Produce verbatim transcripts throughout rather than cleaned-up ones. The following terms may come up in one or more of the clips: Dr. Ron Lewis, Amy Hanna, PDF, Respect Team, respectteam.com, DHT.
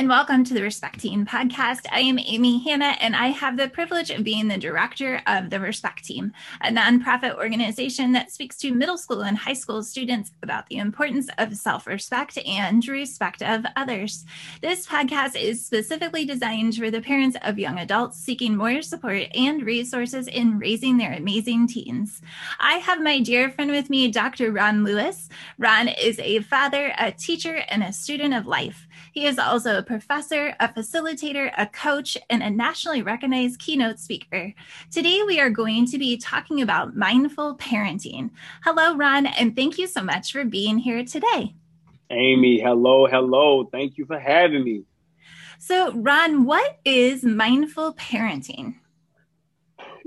and welcome to the Respect Team podcast. I am Amy Hanna, and I have the privilege of being the director of the Respect Team, a nonprofit organization that speaks to middle school and high school students about the importance of self-respect and respect of others. This podcast is specifically designed for the parents of young adults seeking more support and resources in raising their amazing teens. I have my dear friend with me, Doctor Ron Lewis. Ron is a father, a teacher, and a student of life. He is also a professor, a facilitator, a coach, and a nationally recognized keynote speaker. Today, we are going to be talking about mindful parenting. Hello, Ron, and thank you so much for being here today. Amy, hello, hello. Thank you for having me. So, Ron, what is mindful parenting?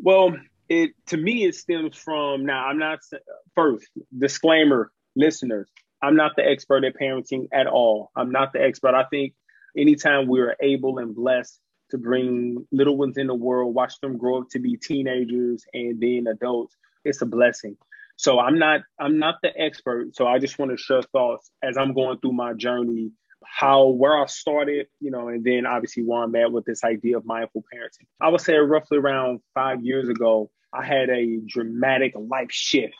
Well, it to me, it stems from, now I'm not, first, disclaimer, listeners, I'm not the expert at parenting at all. I'm not the expert. I think anytime we are able and blessed to bring little ones in the world, watch them grow up to be teenagers and then adults, it's a blessing. So I'm not I'm not the expert. So I just want to share thoughts as I'm going through my journey, how where I started, you know, and then obviously where I'm at with this idea of mindful parenting. I would say roughly around five years ago, I had a dramatic life shift.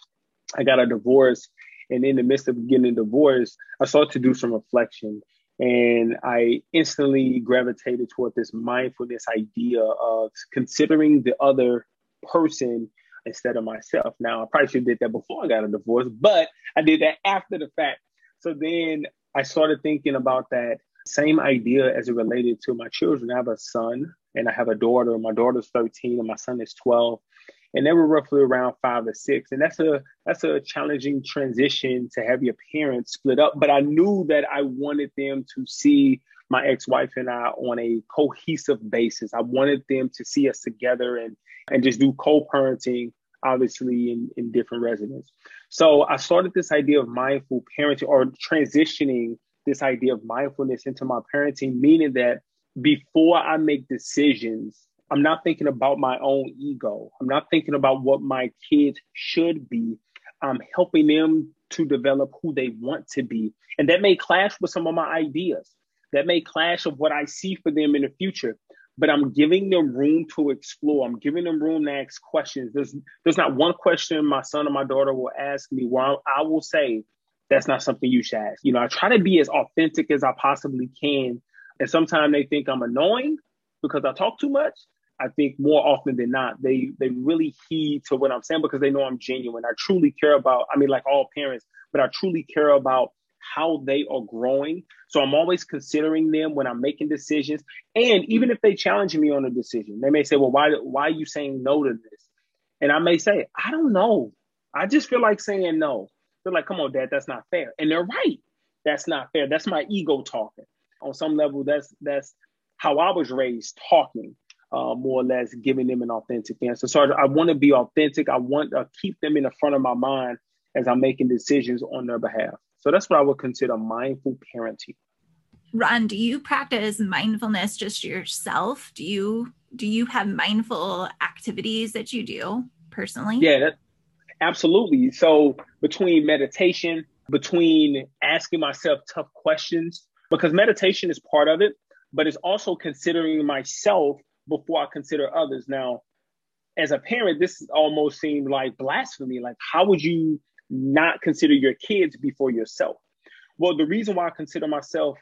I got a divorce. And in the midst of getting a divorce, I sought to do some reflection, and I instantly gravitated toward this mindfulness idea of considering the other person instead of myself. Now, I probably should have did that before I got a divorce, but I did that after the fact. So then I started thinking about that same idea as it related to my children. I have a son and I have a daughter. My daughter's thirteen and my son is twelve. And they were roughly around five or six. And that's a that's a challenging transition to have your parents split up. But I knew that I wanted them to see my ex-wife and I on a cohesive basis. I wanted them to see us together and, and just do co-parenting, obviously, in, in different residences. So I started this idea of mindful parenting, or transitioning this idea of mindfulness into my parenting, meaning that before I make decisions, I'm not thinking about my own ego. I'm not thinking about what my kids should be. I'm helping them to develop who they want to be. And that may clash with some of my ideas. That may clash of what I see for them in the future, but I'm giving them room to explore. I'm giving them room to ask questions. There's, there's not one question my son or my daughter will ask me where I will say, that's not something you should ask. You know, I try to be as authentic as I possibly can. And sometimes they think I'm annoying because I talk too much. I think more often than not, they they really heed to what I'm saying because they know I'm genuine. I truly care about, I mean, like all parents, but I truly care about how they are growing. So I'm always considering them when I'm making decisions. And even if they challenge me on a decision, they may say, well, why, why are you saying no to this? And I may say, I don't know. I just feel like saying no. They're like, come on, Dad, that's not fair. And they're right. That's not fair. That's my ego talking. On some level, that's that's how I was raised talking. Uh, more or less giving them an authentic answer. So I, I want to be authentic. I want to keep them in the front of my mind as I'm making decisions on their behalf. So that's what I would consider mindful parenting. Ron, do you practice mindfulness just yourself? Do you do you have mindful activities that you do personally? Yeah, that, absolutely. So between meditation, between asking myself tough questions, because meditation is part of it, but it's also considering myself before I consider others. Now, as a parent, this almost seemed like blasphemy. Like, how would you not consider your kids before yourself? Well, the reason why I consider myself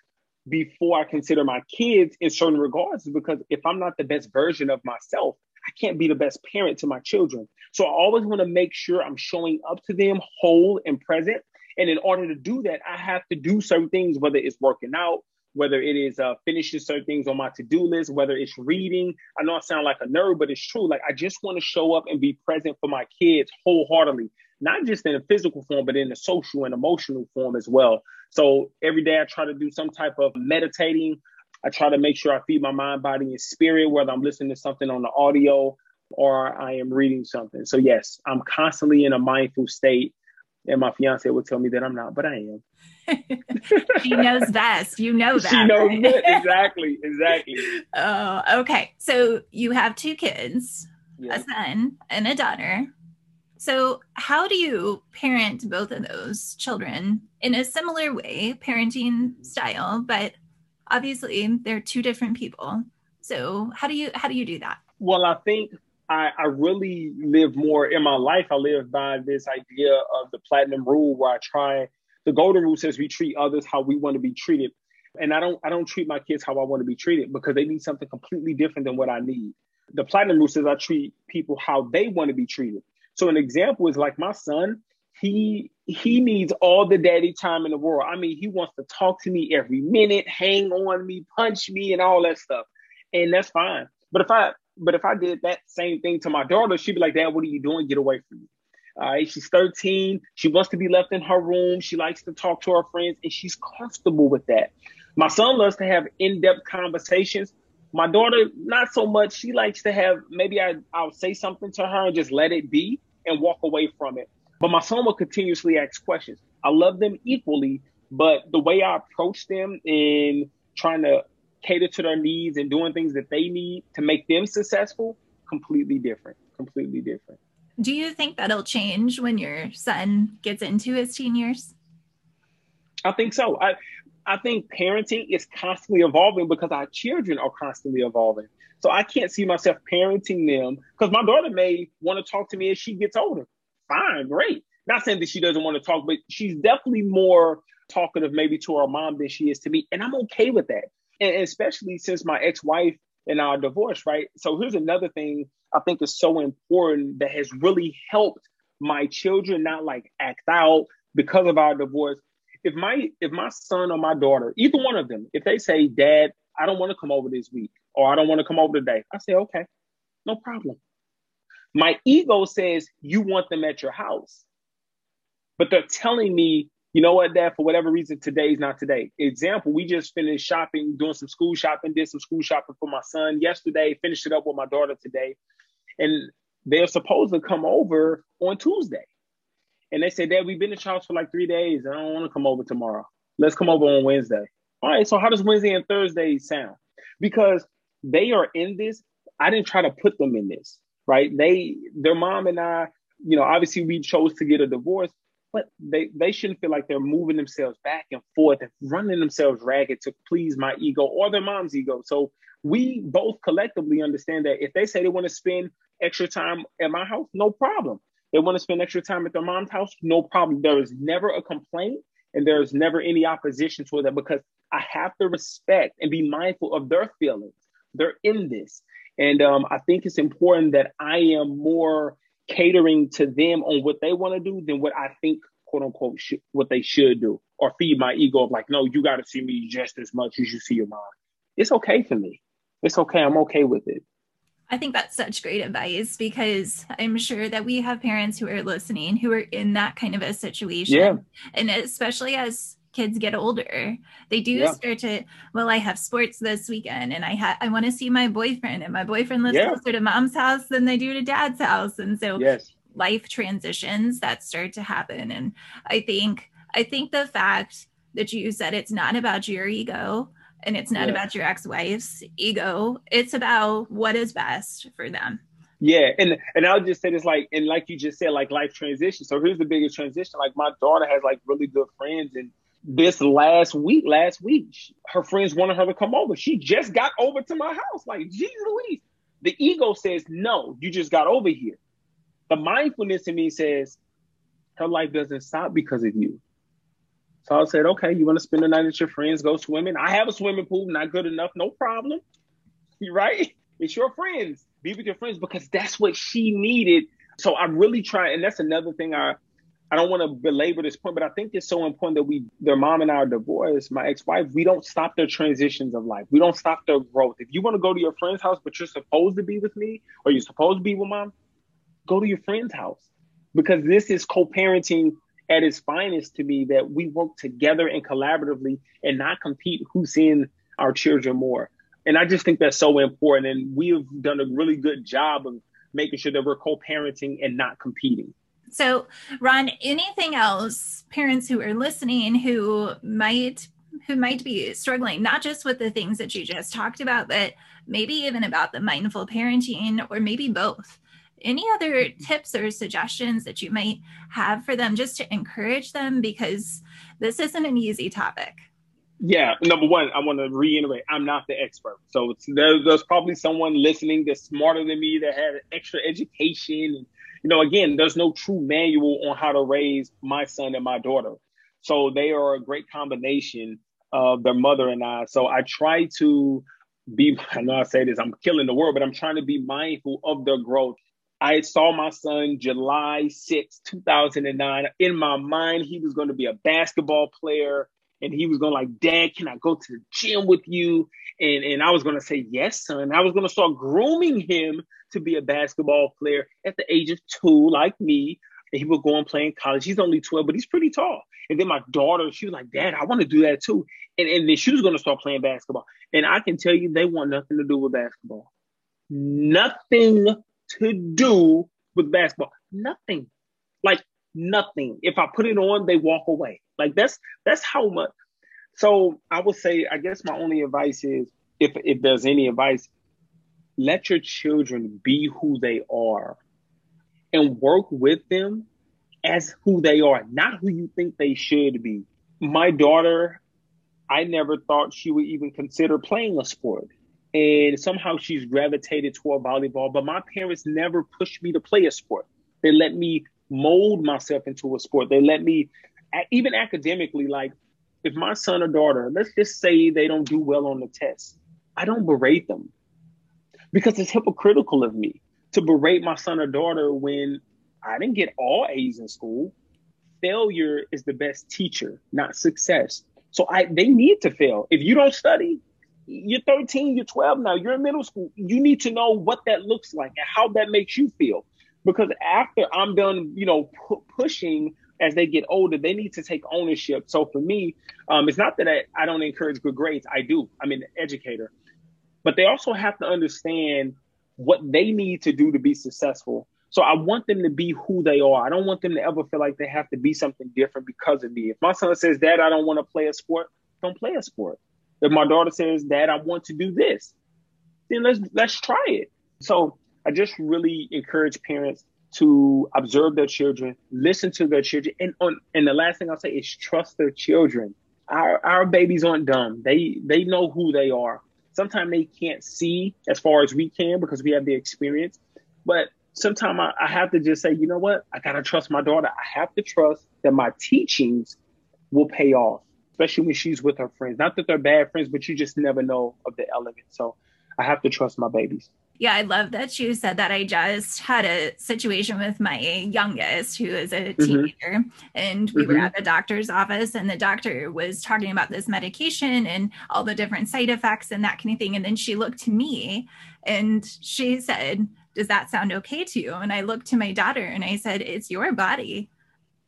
before I consider my kids in certain regards is because if I'm not the best version of myself, I can't be the best parent to my children. So I always want to make sure I'm showing up to them whole and present. And in order to do that, I have to do certain things, whether it's working out, whether it is uh, finishing certain things on my to-do list, whether it's reading. I know I sound like a nerd, but it's true. Like, I just want to show up and be present for my kids wholeheartedly, not just in a physical form, but in the social and emotional form as well. So every day I try to do some type of meditating. I try to make sure I feed my mind, body, and spirit, whether I'm listening to something on the audio or I am reading something. So yes, I'm constantly in a mindful state. And my fiance would tell me that I'm not, but I am. She knows best. You know that. She knows right? It. Exactly. Exactly. Oh, okay. So you have two kids, yes. A son and a daughter. So how do you parent both of those children in a similar way, parenting style, but obviously they're two different people. So how do you, how do you do that? Well, I think I, I really live more in my life. I live by this idea of the platinum rule, where I try, the golden rule says we treat others how we want to be treated. And I don't, I don't treat my kids how I want to be treated, because they need something completely different than what I need. The platinum rule says I treat people how they want to be treated. So an example is like my son, he, he needs all the daddy time in the world. I mean, he wants to talk to me every minute, hang on me, punch me and all that stuff. And that's fine. But if I, but if I did that same thing to my daughter, she'd be like, Dad, what are you doing? Get away from me. All right, she's thirteen. She wants to be left in her room. She likes to talk to her friends and she's comfortable with that. My son loves to have in-depth conversations. My daughter, not so much. She likes to have, maybe I, I'll say something to her and just let it be and walk away from it. But my son will continuously ask questions. I love them equally, but the way I approach them in trying to cater to their needs and doing things that they need to make them successful, completely different, completely different. Do you think that'll change when your son gets into his teen years? I think so. I, I think parenting is constantly evolving because our children are constantly evolving. So I can't see myself parenting them, because my daughter may want to talk to me as she gets older. Fine, great. Not saying that she doesn't want to talk, but she's definitely more talkative maybe to her mom than she is to me. And I'm okay with that. And especially since my ex-wife and I divorced, right? So here's another thing I think is so important that has really helped my children not like act out because of our divorce. If my if my son or my daughter, either one of them, if they say, Dad, I don't want to come over this week, or I don't want to come over today, I say, okay, no problem. My ego says you want them at your house, but they're telling me, you know what, Dad, for whatever reason, today's not today. Example, we just finished shopping, doing some school shopping, did some school shopping for my son yesterday, finished it up with my daughter today. And they're supposed to come over on Tuesday. And they say, Dad, we've been in charge for like three days. I don't want to come over tomorrow. Let's come over on Wednesday. All right, so how does Wednesday and Thursday sound? Because they are in this. I didn't try to put them in this, right? They, their mom and I, you know, obviously we chose to get a divorce, but they, they shouldn't feel like they're moving themselves back and forth and running themselves ragged to please my ego or their mom's ego. So we both collectively understand that if they say they want to spend extra time at my house, no problem. They want to spend extra time at their mom's house, no problem. There is never a complaint and there is never any opposition to that, because I have to respect and be mindful of their feelings. They're in this. And um, I think it's important that I am more catering to them on what they want to do than what I think, quote unquote, sh- what they should do, or feed my ego of like, no, you got to see me just as much as you see your mom. It's okay for me. It's okay. I'm okay with it. I think that's such great advice, because I'm sure that we have parents who are listening who are in that kind of a situation. Yeah. And especially as kids get older, they do yeah. start to, well, I have sports this weekend and I ha- I want to see my boyfriend, and my boyfriend lives yeah. closer to mom's house than they do to dad's house. And so yes. life transitions that start to happen. And I think, I think the fact that you said it's not about your ego, and it's not yeah. about your ex-wife's ego. It's about what is best for them. Yeah. And and I'll just say this, like, and like you just said, like life transition. So here's the biggest transition. Like my daughter has like really good friends. And this last week, last week, she, her friends wanted her to come over. She just got over to my house. Like, geez Louise, the ego says, no, you just got over here. The mindfulness in me says her life doesn't stop because of you. So I said, okay, you want to spend the night at your friends, go swimming. I have a swimming pool, not good enough, no problem. You're right? It's your friends. Be with your friends, because that's what she needed. So I really try, and that's another thing I, I don't want to belabor this point, but I think it's so important that we, their mom and I are divorced, my ex-wife, we don't stop their transitions of life. We don't stop their growth. If you want to go to your friend's house, but you're supposed to be with me, or you're supposed to be with mom, go to your friend's house. Because this is co-parenting at its finest to me, that we work together and collaboratively and not compete who's in our children more. And I just think that's so important. And we've done a really good job of making sure that we're co-parenting and not competing. So Ron, anything else parents who are listening who might who might be struggling, not just with the things that you just talked about, but maybe even about the mindful parenting, or maybe both? Any other tips or suggestions that you might have for them, just to encourage them, because this isn't an easy topic? Yeah, number one, I want to reiterate, I'm not the expert. So it's, there, there's probably someone listening that's smarter than me that had extra education. And, you know, again, there's no true manual on how to raise my son and my daughter. So they are a great combination of their mother and I. So I try to be, I know I say this, I'm killing the world, but I'm trying to be mindful of their growth. I saw my son July sixth, two thousand nine. In my mind, he was going to be a basketball player. And he was going like, Dad, can I go to the gym with you? And, and I was going to say, yes, son. I was going to start grooming him to be a basketball player at the age of two, like me. And he would go and play in college. He's only twelve, but he's pretty tall. And then my daughter, she was like, Dad, I want to do that too. And, and then she was going to start playing basketball. And I can tell you, they want nothing to do with basketball. Nothing to do with basketball. Nothing. Like, nothing. If I put it on, they walk away. Like that's that's how much. So I would say, I guess my only advice is, if if there's any advice, let your children be who they are, and work with them as who they are, not who you think they should be. My daughter, I never thought she would even consider playing a sport, and somehow she's gravitated toward volleyball. But my parents never pushed me to play a sport. They let me mold myself into a sport. They let me, even academically, like if my son or daughter, let's just say they don't do well on the test, I don't berate them, because it's hypocritical of me to berate my son or daughter when I didn't get all A's in school. Failure is the best teacher, not success. So I, they need to fail. If you don't study, you're thirteen, you're twelve now, you're in middle school. You need to know what that looks like and how that makes you feel. Because after I'm done, you know, pu- pushing as they get older, they need to take ownership. So for me, um, it's not that I, I don't encourage good grades. I do. I'm an educator. But they also have to understand what they need to do to be successful. So I want them to be who they are. I don't want them to ever feel like they have to be something different because of me. If my son says, Dad, I don't want to play a sport, don't play a sport. If my daughter says, Dad, I want to do this, then let's let's try it. So I just really encourage parents to observe their children, listen to their children. And on, and the last thing I'll say is trust their children. Our, our babies aren't dumb. They they know who they are. Sometimes they can't see as far as we can because we have the experience. But sometimes I, I have to just say, you know what? I got to trust my daughter. I have to trust that my teachings will pay off, especially when she's with her friends. Not that they're bad friends, but you just never know of the element. So I have to trust my babies. Yeah, I love that you said that. I just had a situation with my youngest, who is a teenager, mm-hmm. and we mm-hmm. were at the doctor's office, and the doctor was talking about this medication and all the different side effects and that kind of thing. And then she looked to me and she said, does that sound okay to you? And I looked to my daughter and I said, it's your body.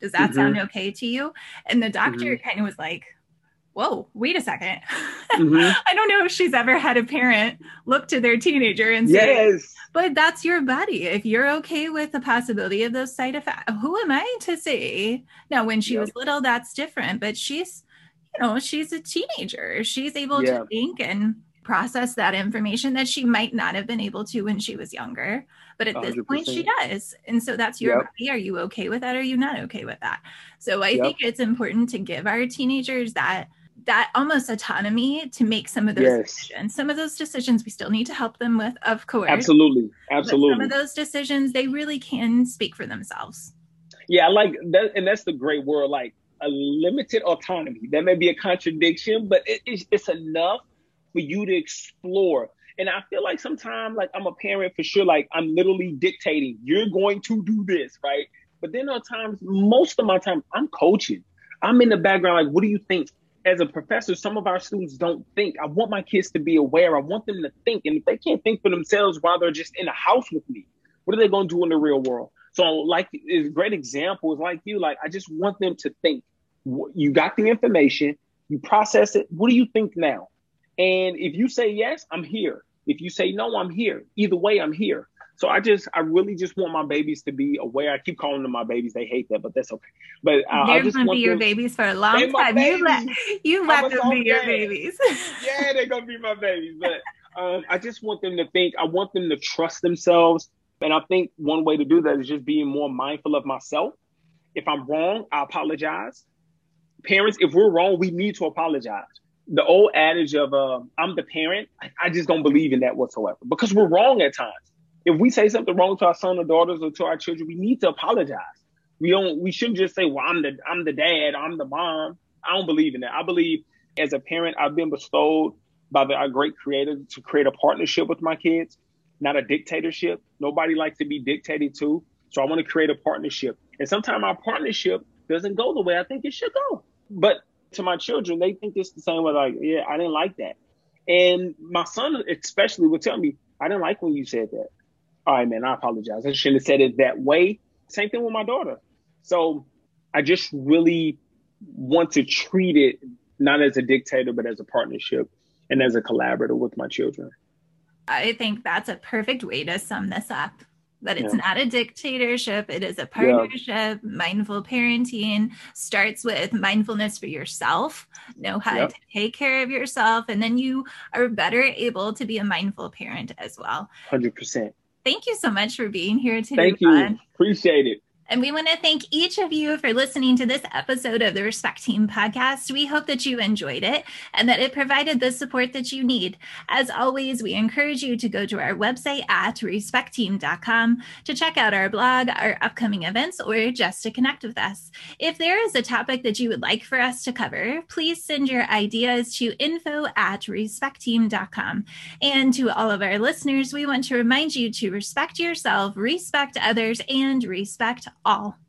Does that mm-hmm. sound okay to you? And the doctor mm-hmm. kind of was like, whoa, wait a second. Mm-hmm. I don't know if she's ever had a parent look to their teenager and say, yes. but that's your body. If you're okay with the possibility of those side effects, who am I to say? Now, when she yeah. was little, that's different, but she's, you know, she's a teenager. She's able yeah. to think and process that information that she might not have been able to when she was younger. But at this one hundred percent point, she does. And so that's your yep. body. Are you okay with that? Or are you not okay with that? So I yep. think it's important to give our teenagers that that almost autonomy to make some of those yes. decisions. Some of those decisions we still need to help them with, of course. Absolutely. Absolutely. But some of those decisions, they really can speak for themselves. Yeah, I like that. And that's the great word, like a limited autonomy. That may be a contradiction, but it, it's, it's enough for you to explore. And I feel like sometimes, like I'm a parent for sure, like I'm literally dictating, you're going to do this, right? But then there are times, most of my time, I'm coaching. I'm in the background, like, what do you think? As a professor, some of our students don't think. I want my kids to be aware. I want them to think. And if they can't think for themselves while they're just in the house with me, what are they going to do in the real world? So like, it's a great example is like you, like, I just want them to think. You got the information, you process it. What do you think now? And if you say yes, I'm here. If you say no, I'm here. Either way, I'm here. So I just, I really just want my babies to be aware. I keep calling them my babies. They hate that, but that's okay. But uh, they're I just gonna want be your babies for a long time. Babies. You let you let them be your babies. Yeah, they're gonna be my babies. But um, I just want them to think. I want them to trust themselves. And I think one way to do that is just being more mindful of myself. If I'm wrong, I apologize. Parents, if we're wrong, we need to apologize. the old adage of um, I'm the parent, I, I just don't believe in that whatsoever, because we're wrong at times. If we say something wrong to our son or daughters or to our children, we need to apologize. We don't. We shouldn't just say, well, I'm the, I'm the dad, I'm the mom. I don't believe in that. I believe as a parent, I've been bestowed by the, our great creator to create a partnership with my kids, not a dictatorship. Nobody likes to be dictated to. So I want to create a partnership. And sometimes our partnership doesn't go the way I think it should go. But to my children, they think it's the same way. Like, yeah, I didn't like that. And my son especially would tell me, I didn't like when you said that. All right, man, I apologize. I shouldn't have said it that way. Same thing with my daughter. So I just really want to treat it not as a dictator, but as a partnership and as a collaborator with my children. I think that's a perfect way to sum this up, that it's yeah. not a dictatorship. It is a partnership. Yeah. Mindful parenting starts with mindfulness for yourself. Know how yeah. to take care of yourself. And then you are better able to be a mindful parent as well. one hundred percent. Thank you so much for being here today. Thank you. Ron. Appreciate it. And we want to thank each of you for listening to this episode of the Respect Team podcast. We hope that you enjoyed it and that it provided the support that you need. As always, we encourage you to go to our website at respect team dot com to check out our blog, our upcoming events, or just to connect with us. If there is a topic that you would like for us to cover, please send your ideas to info at respect team dot com. And to all of our listeners, we want to remind you to respect yourself, respect others, and respect all.